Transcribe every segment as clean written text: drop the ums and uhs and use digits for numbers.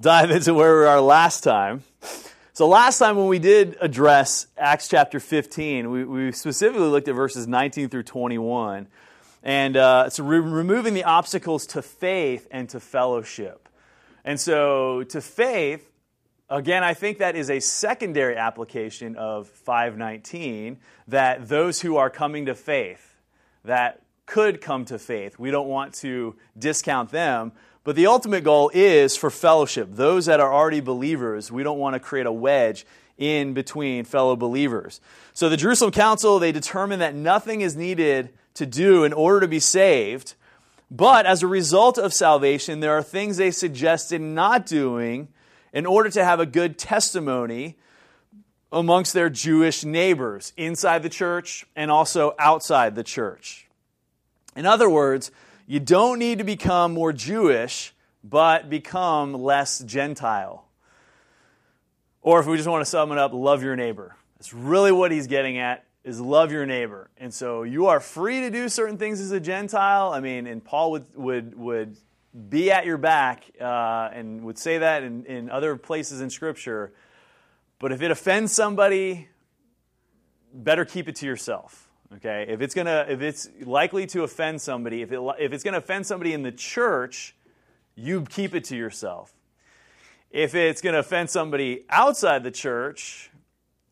We'll dive into where we are last time. So last time when we did address Acts chapter 15, we specifically looked at verses 19 through 21. And removing the obstacles to faith and to fellowship. And so to faith, again, I think that is a secondary application of 5:19, that those who are coming to faith, that could come to faith, we don't want to discount them. But the ultimate goal is for fellowship. Those that are already believers, we don't want to create a wedge in between fellow believers. So the Jerusalem Council, they determined that nothing is needed to do in order to be saved. But as a result of salvation, there are things they suggested not doing in order to have a good testimony amongst their Jewish neighbors inside the church and also outside the church. In other words, you don't need to become more Jewish, but become less Gentile. Or if we just want to sum it up, love your neighbor. That's really what he's getting at, is love your neighbor. And so you are free to do certain things as a Gentile. I mean, and Paul would be at your back and would say that in other places in Scripture. But if it offends somebody, better keep it to yourself. Okay, if it's going to offend somebody in the church, you keep it to yourself. If it's going to offend somebody outside the church,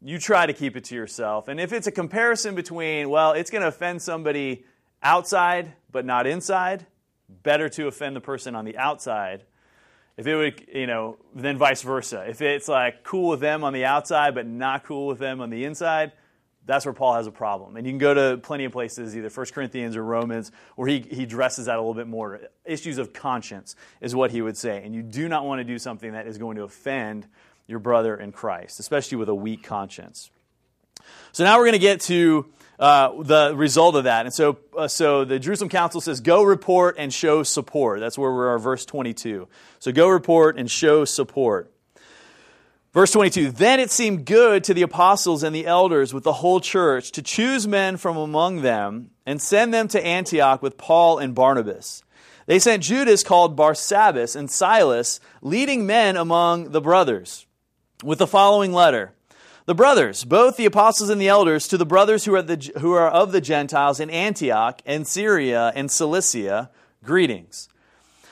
you try to keep it to yourself. And if it's a comparison between, well, it's going to offend somebody outside but not inside, better to offend the person on the outside. If it would, then vice versa. If it's like cool with them on the outside but not cool with them on the inside, that's where Paul has a problem. And you can go to plenty of places, either 1 Corinthians or Romans, where he addresses that a little bit more. Issues of conscience is what he would say. And you do not want to do something that is going to offend your brother in Christ, especially with a weak conscience. So now we're going to get to the result of that. And so the Jerusalem Council says, go report and show support. That's where we are, verse 22. So go report and show support. Verse 22, then it seemed good to the apostles and the elders with the whole church to choose men from among them and send them to Antioch with Paul and Barnabas. They sent Judas called Barsabbas and Silas, leading men among the brothers, with the following letter. The brothers, both the apostles and the elders, to the brothers who are of the Gentiles in Antioch and Syria and Cilicia, greetings.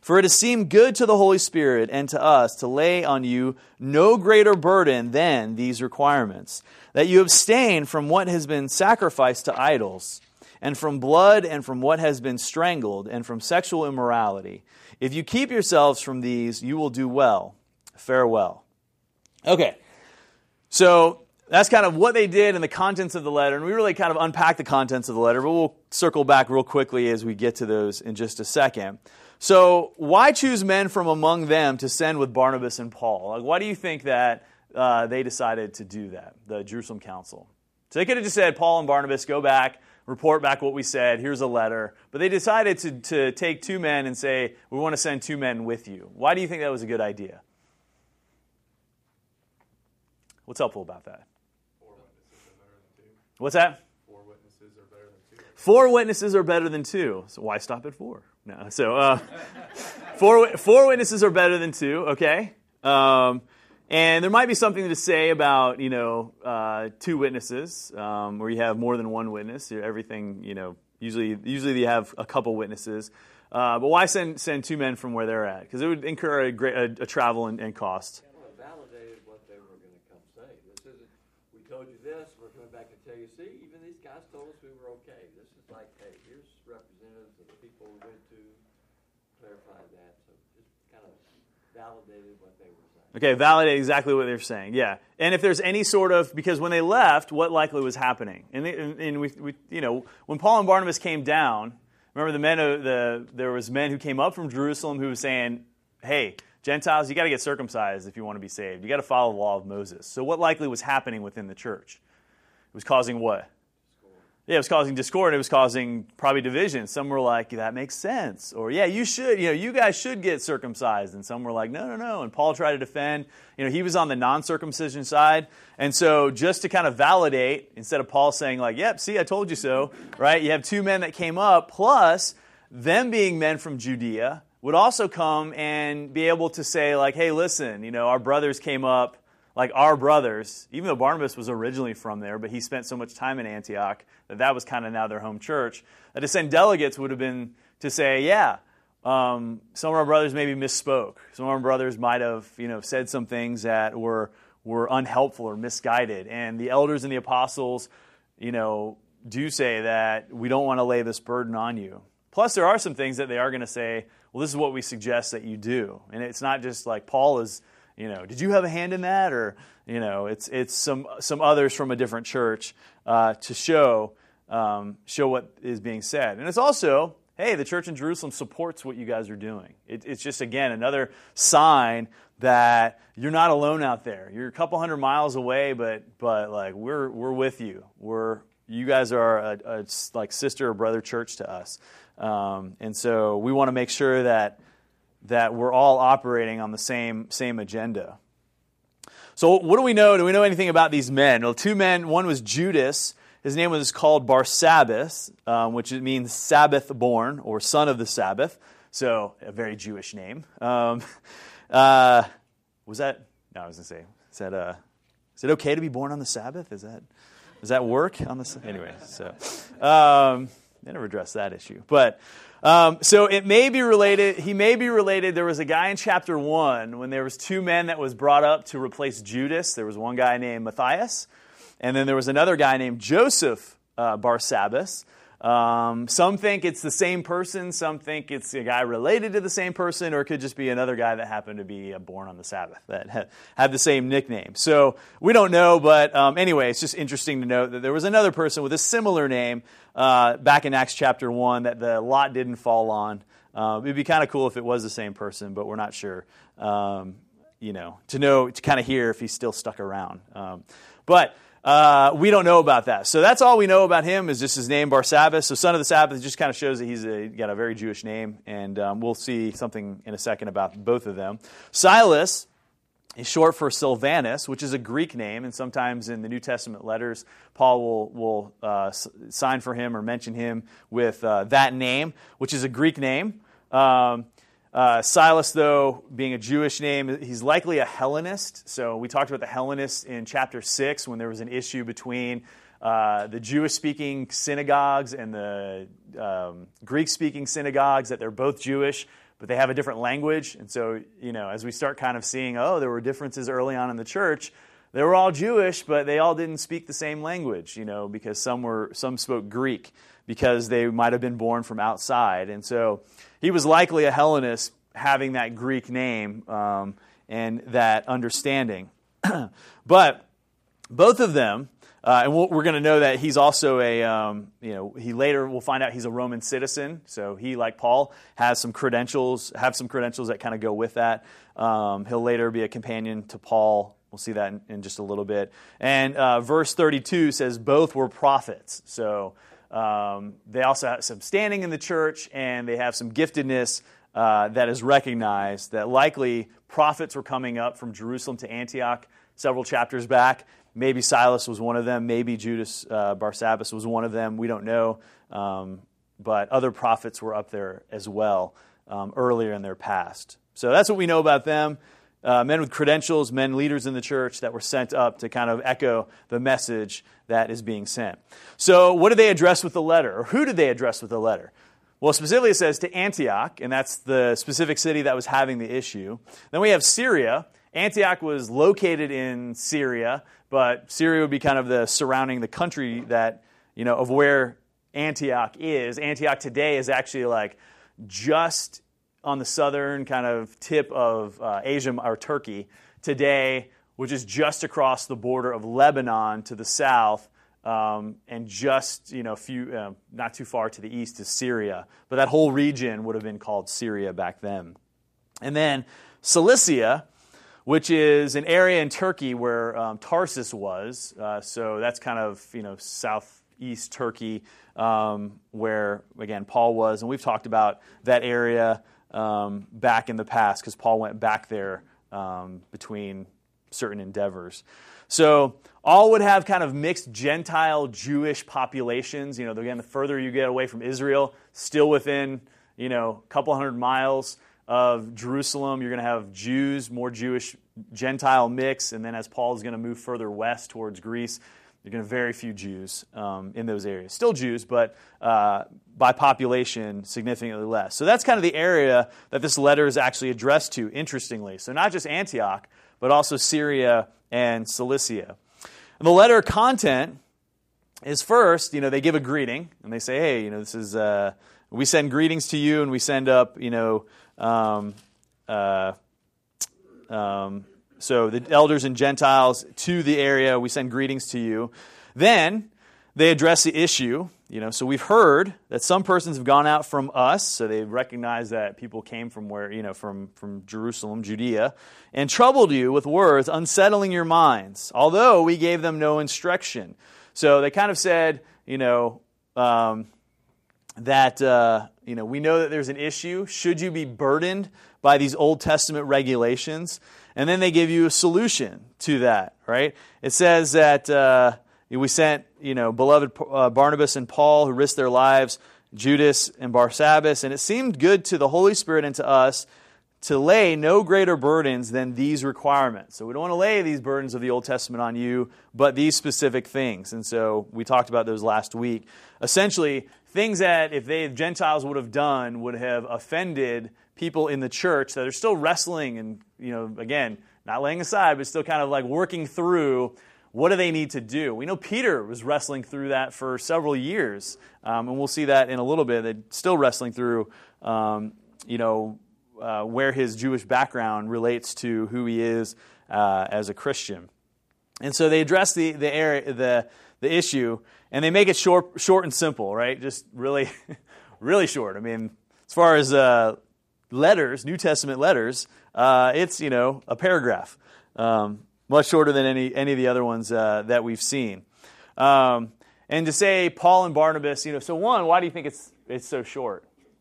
For it has seemed good to the Holy Spirit and to us to lay on you no greater burden than these requirements, that you abstain from what has been sacrificed to idols, and from blood, and from what has been strangled, and from sexual immorality. If you keep yourselves from these, you will do well. Farewell. Okay, so that's kind of what they did in the contents of the letter, and we really kind of unpacked the contents of the letter, but we'll circle back real quickly as we get to those in just a second. So why choose men from among them to send with Barnabas and Paul? Like, why do you think that they decided to do that, the Jerusalem Council? So they could have just said, Paul and Barnabas, go back, report back what we said, here's a letter. But they decided to take two men and say, we want to send two men with you. Why do you think that was a good idea? What's helpful about that? What's that? 4 witnesses are better than 2. 4 witnesses are better than 2. So why stop at 4? No, so 4 witnesses are better than 2, okay? And there might be something to say about, 2 witnesses, where you have more than one witness. Everything, usually you have a couple witnesses. But why send 2 men from where they're at? Because it would incur a travel and cost. Yeah, well, it validated what they were going to come say. This isn't, we told you this, we're coming back to tell you, see, even these guys told us we were okay. This is like, hey, here's representatives of the people we went to, clarify that. So just kind of validated what they were saying. Okay, validate exactly what they're saying, yeah. And if there's any sort of, because when they left, what likely was happening? And when Paul and Barnabas came down, remember there was men who came up from Jerusalem who were saying, hey, Gentiles, you got to get circumcised if you want to be saved. You got to follow the law of Moses. So what likely was happening within the church? It was causing what? Yeah, it was causing discord. It was causing probably division. Some were like, that makes sense. Or, yeah, you should, you guys should get circumcised. And some were like, no, no, no. And Paul tried to defend. He was on the non-circumcision side. And so just to kind of validate, instead of Paul saying like, yep, see, I told you so, right? You have two men that came up, plus them being men from Judea would also come and be able to say like, hey, listen, our brothers came up. Like our brothers, even though Barnabas was originally from there, but he spent so much time in Antioch that was kind of now their home church, that to send delegates would have been to say, some of our brothers maybe misspoke. Some of our brothers might have, said some things that were unhelpful or misguided. And the elders and the apostles, do say that we don't want to lay this burden on you. Plus, there are some things that they are going to say, well, this is what we suggest that you do. And it's not just like Paul is... did you have a hand in that? Or, it's some others from a different church to show what is being said. And it's also, hey, the church in Jerusalem supports what you guys are doing. It's just, again, another sign that you're not alone out there. You're a couple hundred miles away, but like we're with you. You guys are a like sister or brother church to us. And so we want to make sure that we're all operating on the same agenda. So what do we know? Do we know anything about these men? Well, two men. One was Judas. His name was called Barsabbas, which means Sabbath-born or son of the Sabbath. So a very Jewish name. Was that? No, I was gonna say. Is it okay to be born on the Sabbath? Does that work on the? Anyway, so they never addressed that issue, but. So it may be related, there was a guy in chapter 1 when there was two men that was brought up to replace Judas. There was one guy named Matthias, and then there was another guy named Joseph Barsabbas. Some think it's the same person, some think it's a guy related to the same person, or it could just be another guy that happened to be born on the Sabbath that had the same nickname. So we don't know, but anyway, it's just interesting to note that there was another person with a similar name back in Acts chapter 1 that the lot didn't fall on. It'd be kind of cool if it was the same person, but we're not sure, to kind of hear if he's still stuck around. We don't know about that. So that's all we know about him is just his name, Barsabbas. So son of the Sabbath just kind of shows that he's got a very Jewish name. And we'll see something in a second about both of them. Silas is short for Silvanus, which is a Greek name. And sometimes in the New Testament letters, Paul will sign for him or mention him with that name, which is a Greek name. Silas, though, being a Jewish name, he's likely a Hellenist. So we talked about the Hellenists in chapter 6 when there was an issue between the Jewish-speaking synagogues and the Greek-speaking synagogues, that they're both Jewish, but they have a different language. And so, as we start kind of seeing, there were differences early on in the church. They were all Jewish, but they all didn't speak the same language, because some spoke Greek because they might have been born from outside. And so he was likely a Hellenist having that Greek name and that understanding. But both of them, and we're going to know that he's also he later we'll find out he's a Roman citizen. So he, like Paul, has some credentials, that kind of go with that. He'll later be a companion to Paul. We'll see that in just a little bit. And verse 32 says both were prophets. So they also have some standing in the church, and they have some giftedness that is recognized, that likely prophets were coming up from Jerusalem to Antioch several chapters back. Maybe Silas was one of them. Maybe Judas Barsabbas was one of them. We don't know. But other prophets were up there as well earlier in their past. So that's what we know about them. Men with credentials, men leaders in the church that were sent up to kind of echo the message that is being sent. So what do they address with the letter? Or who did they address with the letter? Well, specifically it says to Antioch, and that's the specific city that was having the issue. Then we have Syria. Antioch was located in Syria, but Syria would be kind of the surrounding the country that, of where Antioch is. Antioch today is actually like just on the southern kind of tip of Asia or Turkey today, which is just across the border of Lebanon to the south, and just not too far to the east is Syria. But that whole region would have been called Syria back then. And then Cilicia, which is an area in Turkey where Tarsus was. So that's kind of, southeast Turkey, where, again, Paul was. And we've talked about that area back in the past, because Paul went back there between certain endeavors. So all would have kind of mixed Gentile Jewish populations. Again, the further you get away from Israel, still within, a couple hundred miles of Jerusalem, you're going to have Jews, more Jewish-Gentile mix, and then as Paul is going to move further west towards Greece, you're going to have very few Jews in those areas. Still Jews, but by population, significantly less. So that's kind of the area that this letter is actually addressed to, interestingly. So not just Antioch, but also Syria and Cilicia. And the letter content is first, they give a greeting, and they say, hey, this is, we send greetings to you, and we send up, so the elders and Gentiles to the area, we send greetings to you. Then they address the issue, so we've heard that some persons have gone out from us, so they recognize that people came from where, from Jerusalem, Judea, and troubled you with words, unsettling your minds, although we gave them no instruction. So they kind of said, that, we know that there's an issue. Should you be burdened by these Old Testament regulations? And then they give you a solution to that, right? It says that we sent, beloved Barnabas and Paul, who risked their lives, Judas and Barsabbas, and it seemed good to the Holy Spirit and to us to lay no greater burdens than these requirements. So we don't want to lay these burdens of the Old Testament on you, but these specific things. And so we talked about those last week. Essentially, things that if Gentiles would have done would have offended people in the church that are still wrestling and, again, not laying aside, but still kind of like working through what do they need to do. We know Peter was wrestling through that for several years, and we'll see that in a little bit. They're still wrestling through, where his Jewish background relates to who he is as a Christian. And so they address the issue, and they make it short and simple, right? Just really, really short. I mean, as far as letters, New Testament letters, it's, a paragraph, much shorter than any of the other ones that we've seen. And to say Paul and Barnabas, so one, why do you think it's so short? They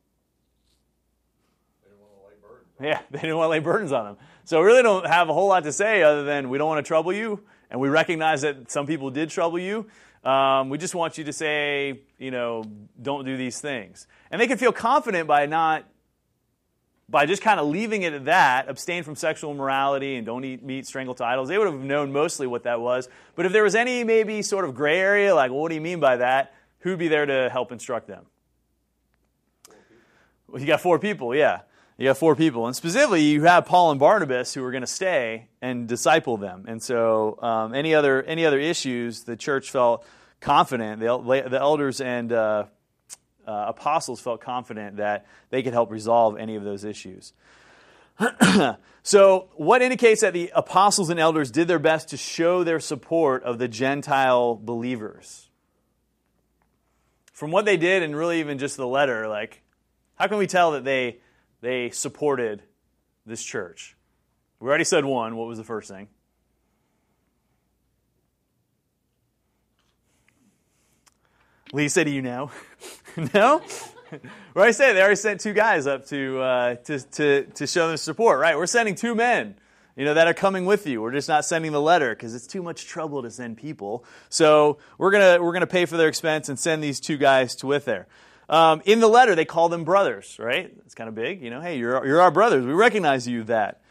didn't want to lay burdens. Yeah, they didn't want to lay burdens on them. So really don't have a whole lot to say other than we don't want to trouble you, and we recognize that some people did trouble you. We just want you to say, don't do these things. And they can feel confident by just kind of leaving it at that, abstain from sexual immorality and don't eat meat strangled to idols. They would have known mostly what that was. But if there was any maybe sort of gray area, like, well, what do you mean by that? Who'd be there to help instruct them? Well, you got four people, yeah. You got four people. And specifically, you have Paul and Barnabas who are going to stay and disciple them. And so any other issues, the church felt confident. The elders and apostles felt confident that they could help resolve any of those issues. So what indicates that the apostles and elders did their best to show their support of the Gentile believers? From what they did, and really even just the letter, like, how can we tell that they supported this church? We already said one. What was the first thing? Lee said to you now. No? We already said they already sent two guys up to show them support, right? We're sending two men, that are coming with you. We're just not sending the letter because it's too much trouble to send people. So we're gonna pay for their expense and send these two guys with there. In the letter, they call them brothers, right? It's kind of big, hey, you're our brothers. We recognize you that.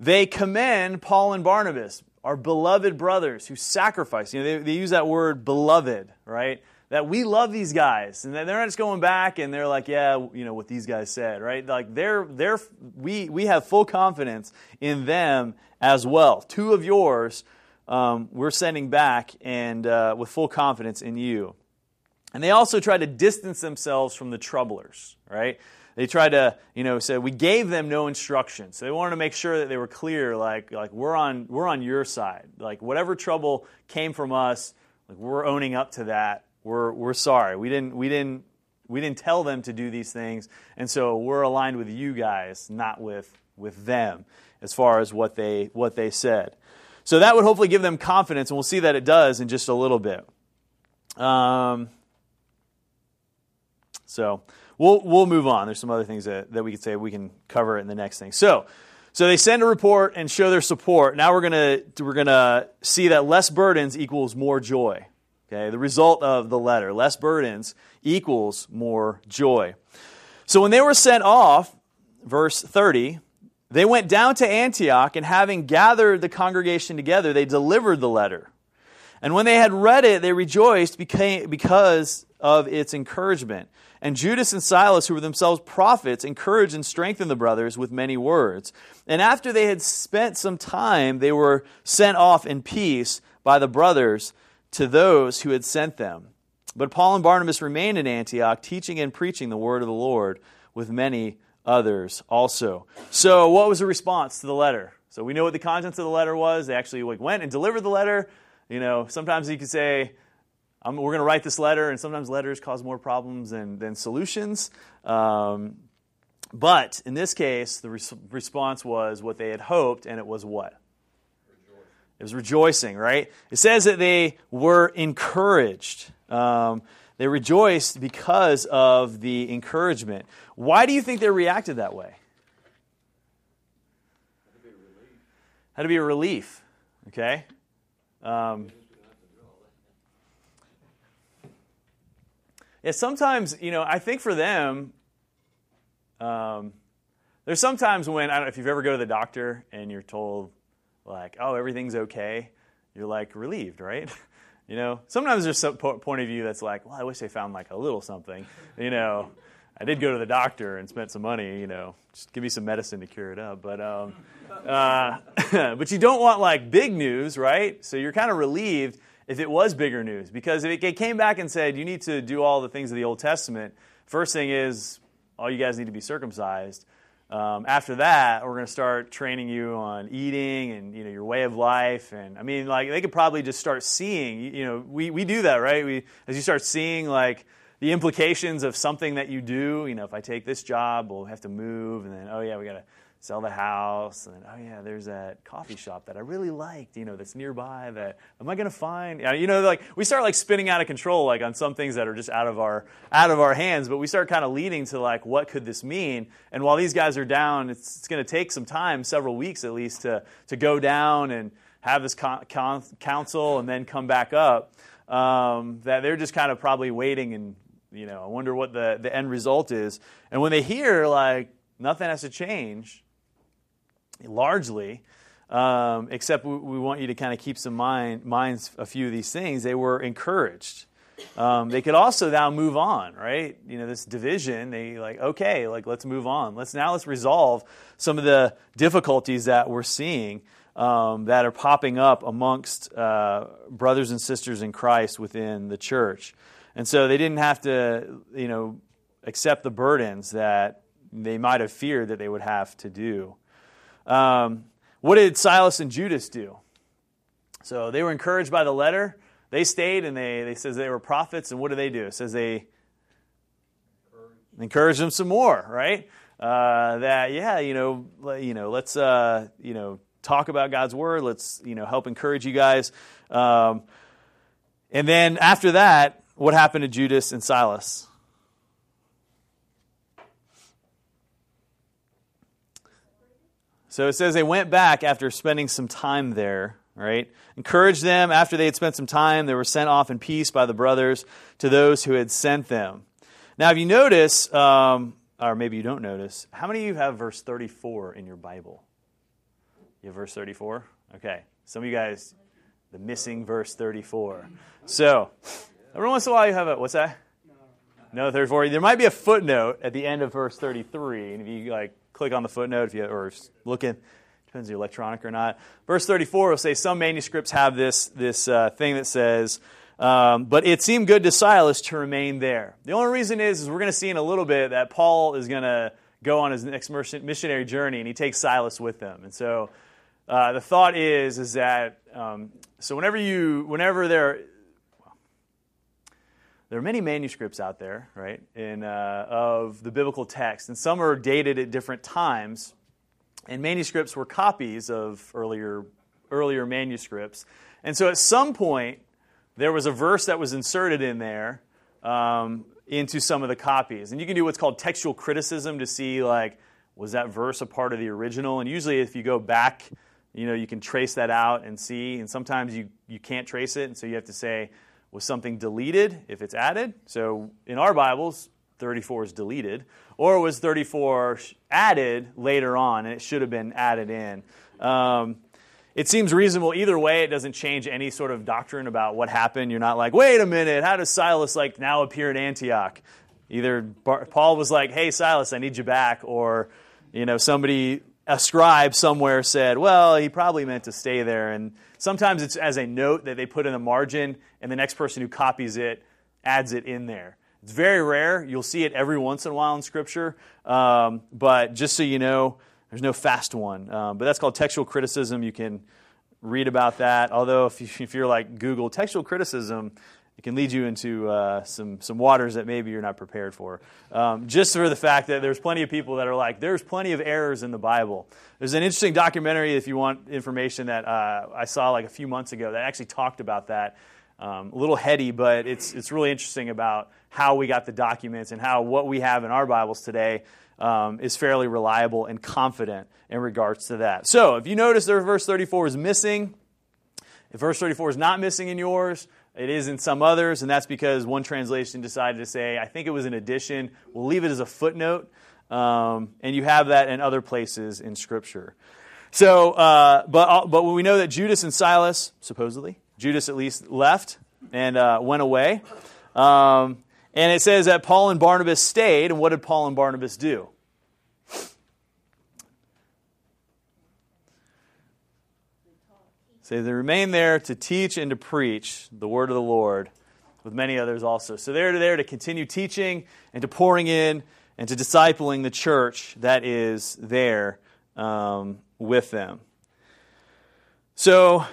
They commend Paul and Barnabas, our beloved brothers who sacrificed. They use that word beloved, right? That we love these guys, and they're not just going back and they're like, yeah, what these guys said, right? Like we have full confidence in them as well. Two of yours, we're sending back and with full confidence in you. And they also try to distance themselves from the troublers, right? They try to, say we gave them no instruction. So they wanted to make sure that they were clear, like we're on your side. Like whatever trouble came from us, like we're owning up to that. We're sorry. We didn't tell them to do these things, and so we're aligned with you guys, not with with them as far as what they said. So that would hopefully give them confidence, and we'll see that it does in just a little bit. So we'll move on. There's some other things that we could say we can cover in the next thing. So they send a report and show their support. Now we're gonna see that less burdens equals more joy. Okay, the result of the letter, less burdens equals more joy. So when they were sent off, verse 30, they went down to Antioch, and having gathered the congregation together, they delivered the letter. And when they had read it, they rejoiced because of its encouragement. And Judas and Silas, who were themselves prophets, encouraged and strengthened the brothers with many words. And after they had spent some time, they were sent off in peace by the brothers to those who had sent them. But Paul and Barnabas remained in Antioch, teaching and preaching the word of the Lord with many others also. So what was the response to the letter? So we know what the contents of the letter was. They actually went and delivered the letter. You know, sometimes you could say, we're going to write this letter, and sometimes letters cause more problems than solutions. But in this case, the response was what they had hoped, and it was what? It was rejoicing, right? It says that they were encouraged. They rejoiced because of the encouragement. Why do you think they reacted that way? Had to be a relief. Okay. Yeah. Sometimes, you know, I think for them, there's sometimes when, I don't know if you've ever go to the doctor and you're told, like, oh, everything's okay, you're, like, relieved, right? You know, sometimes there's some point of view that's like, well, I wish they found, like, a little something. You know, I did go to the doctor and spent some money, you know, just give me some medicine to cure it up. But but you don't want, like, big news, right? So you're kind of relieved if it was bigger news. Because if it came back and said, you need to do all the things of the Old Testament, first thing is, all you guys need to be circumcised. After that, we're going to start training you on eating and, you know, your way of life. And I mean, like, they could probably just start seeing, you know, we do that, right? As you start seeing, like, the implications of something that you do, you know, if I take this job, we'll have to move. And then, oh, yeah, we got to sell the house. And then, oh, yeah, there's that coffee shop that I really liked, you know, that's nearby that am I going to find? You know, like, we start, like, spinning out of control, like, on some things that are just out of our hands. But we start kind of leading to, like, what could this mean? And while these guys are down, it's going to take some time, several weeks at least, to go down and have this council and then come back up, that they're just kind of probably waiting and, you know, I wonder what the end result is. And when they hear, like, nothing has to change, largely, except we want you to kind of keep some minds a few of these things. They were encouraged. They could also now move on, right? You know, this division, they like, okay, like, let's move on. Let's resolve some of the difficulties that we're seeing that are popping up amongst brothers and sisters in Christ within the church. And so they didn't have to, you know, accept the burdens that they might have feared that they would have to do. What did Silas and Judas do? So they were encouraged by the letter. They stayed, and they says they were prophets. And what do? It says they encouraged them some more, right? Let's talk about God's word. Let's help encourage you guys. And then after that, what happened to Judas and Silas? So it says they went back after spending some time there, right? Encouraged them after they had spent some time. They were sent off in peace by the brothers to those who had sent them. Now, if you notice, or maybe you don't notice, how many of you have verse 34 in your Bible? You have verse 34? Okay. Some of you guys, the missing verse 34. So, every once in a while you have a, what's that? No, 34. There might be a footnote at the end of verse 33, and if you, like, click on the footnote if you or look in. Depends if you're electronic or not. Verse 34 will say some manuscripts have this thing that says, but it seemed good to Silas to remain there. The only reason is we're going to see in a little bit that Paul is going to go on his next missionary journey, and he takes Silas with them. And so the thought is that so whenever there are many manuscripts out there, right, of the biblical text, and some are dated at different times. And manuscripts were copies of earlier manuscripts. And so at some point, there was a verse that was inserted in there into some of the copies. And you can do what's called textual criticism to see, like, was that verse a part of the original? And usually if you go back, you know, you can trace that out and see. And sometimes you can't trace it, and so you have to say, was something deleted if it's added? So in our Bibles, 34 is deleted. Or was 34 added later on, and it should have been added in? It seems reasonable. Either way, it doesn't change any sort of doctrine about what happened. You're not like, wait a minute, how does Silas like now appear in Antioch? Either Paul was like, hey, Silas, I need you back, or somebody, a scribe somewhere said, well, he probably meant to stay there. And sometimes it's as a note that they put in the margin, and the next person who copies it adds it in there. It's very rare. You'll see it every once in a while in Scripture. But just so you know, there's no fast one. But that's called textual criticism. You can read about that. Although if you're like Google textual criticism, it can lead you into some waters that maybe you're not prepared for. Just for the fact that there's plenty of people that are like, there's plenty of errors in the Bible. There's an interesting documentary, if you want information, that I saw like a few months ago that actually talked about that. A little heady, but it's really interesting about how we got the documents and how what we have in our Bibles today is fairly reliable and confident in regards to that. So if you notice there verse 34 is missing, if verse 34 is not missing in yours, it is in some others, and that's because one translation decided to say, I think it was an addition, we'll leave it as a footnote, and you have that in other places in Scripture. So, but we know that Judas and Silas, supposedly, Judas at least left and went away. And it says that Paul and Barnabas stayed. And what did Paul and Barnabas do? So they remained there to teach and to preach the word of the Lord with many others also. So they're there to continue teaching and to pouring in and to discipling the church that is there with them. So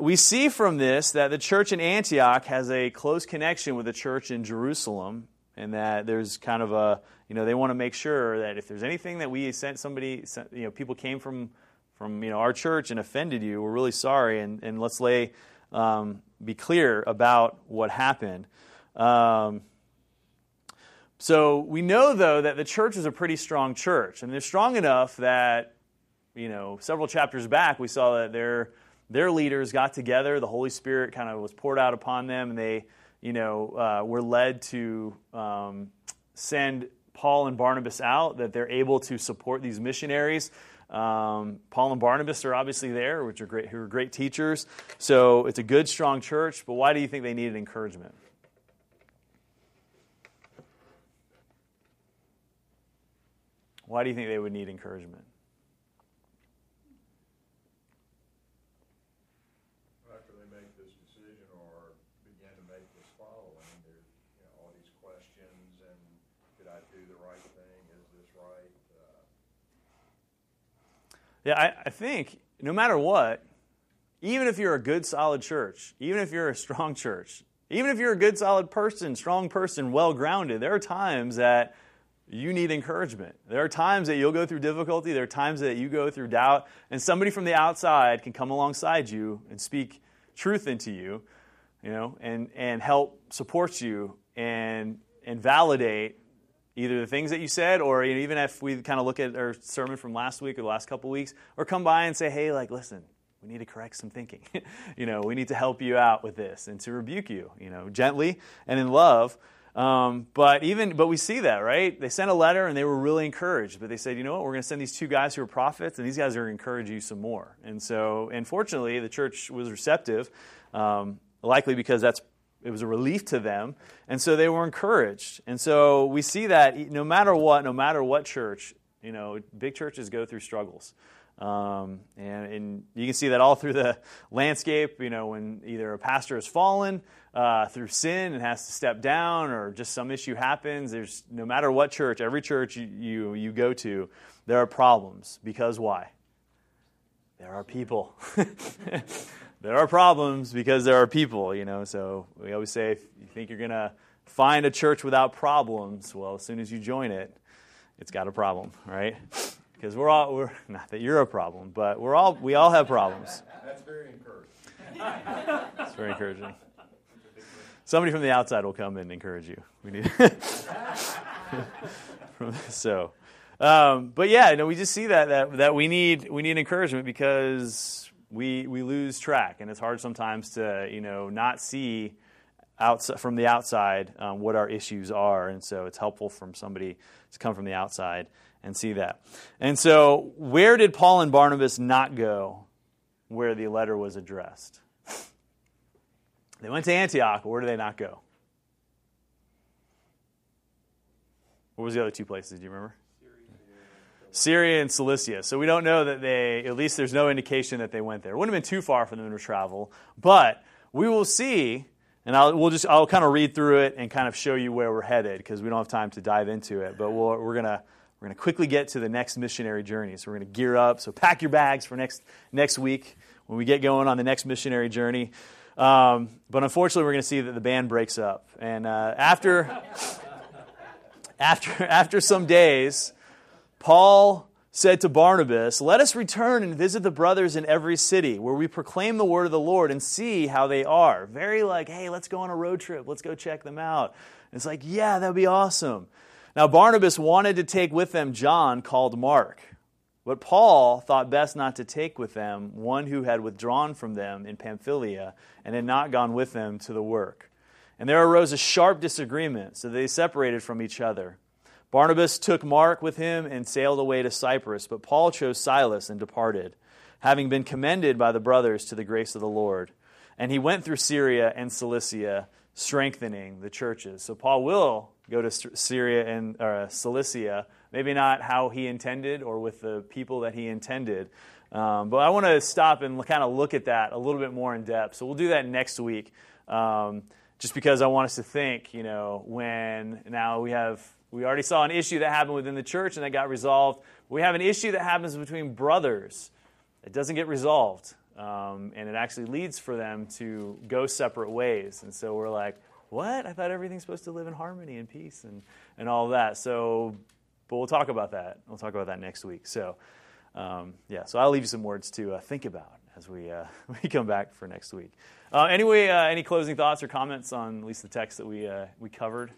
we see from this that the church in Antioch has a close connection with the church in Jerusalem, and that there's kind of a, they want to make sure that if there's anything that we sent somebody, people came from our church and offended you, we're really sorry, and let's be clear about what happened. So we know, though, that the church is a pretty strong church, and they're strong enough that, several chapters back we saw that their leaders got together, the Holy Spirit kind of was poured out upon them, and they, were led to send Paul and Barnabas out, that they're able to support these missionaries. Paul and Barnabas are obviously there, who are great teachers. So it's a good, strong church, but why do you think they needed encouragement? Why do you think they would need encouragement? Yeah, I think no matter what, even if you're a good, solid church, even if you're a strong church, even if you're a good, solid person, strong person, well-grounded, there are times that you need encouragement. There are times that you'll go through difficulty. There are times that you go through doubt. And somebody from the outside can come alongside you and speak truth into you, and help support you and validate either the things that you said, or even if we kind of look at our sermon from last week or the last couple weeks, or come by and say, hey, listen, we need to correct some thinking. We need to help you out with this and to rebuke you, gently and in love. But we see that, right? They sent a letter and they were really encouraged, but they said, what, we're going to send these two guys who are prophets, and these guys are going to encourage you some more. And so, fortunately, the church was receptive, likely because it was a relief to them, and so they were encouraged. And so we see that no matter what church, big churches go through struggles. And you can see that all through the landscape, when either a pastor has fallen through sin and has to step down, or just some issue happens. There's no matter what church, every church you go to, there are problems. Because why? There are people. There are problems because there are people, so we always say, if you think you're going to find a church without problems, well, as soon as you join it, it's got a problem, right? because we're not that you're a problem, but we all have problems. That's very encouraging. That's very encouraging. Somebody from the outside will come in and encourage you. We need so. But yeah, no, we just see that we need encouragement because we lose track, and it's hard sometimes to not see outside, from the outside, what our issues are, and so it's helpful from somebody to come from the outside and see that. And so, where did Paul and Barnabas not go where the letter was addressed? They went to Antioch. Where did they not go? What was the other two places? Do you remember? Syria and Cilicia. So we don't know that they, at least there's no indication that they went there. It wouldn't have been too far for them to travel, but we will see, and I'll kind of read through it and kind of show you where we're headed because we don't have time to dive into it, but we're gonna quickly get to the next missionary journey. So we're gonna gear up. So pack your bags for next week when we get going on the next missionary journey. But unfortunately, we're gonna see that the band breaks up, and after some days, Paul said to Barnabas, "Let us return and visit the brothers in every city where we proclaim the word of the Lord and see how they are." Very like, hey, let's go on a road trip. Let's go check them out. And it's like, yeah, that'd be awesome. Now, Barnabas wanted to take with them John, called Mark. But Paul thought best not to take with them one who had withdrawn from them in Pamphylia and had not gone with them to the work. And there arose a sharp disagreement, so they separated from each other. Barnabas took Mark with him and sailed away to Cyprus, but Paul chose Silas and departed, having been commended by the brothers to the grace of the Lord. And he went through Syria and Cilicia, strengthening the churches. So Paul will go to Syria and Cilicia, maybe not how he intended or with the people that he intended. But I want to stop and kind of look at that a little bit more in depth. So we'll do that next week, just because I want us to think, when now we already saw an issue that happened within the church and that got resolved. We have an issue that happens between brothers. It doesn't get resolved, and it actually leads for them to go separate ways. And so we're like, what? I thought everything's supposed to live in harmony and peace and all that. So, but we'll talk about that. We'll talk about that next week. So, so I'll leave you some words to think about as we come back for next week. Anyway, any closing thoughts or comments on at least the text that we covered?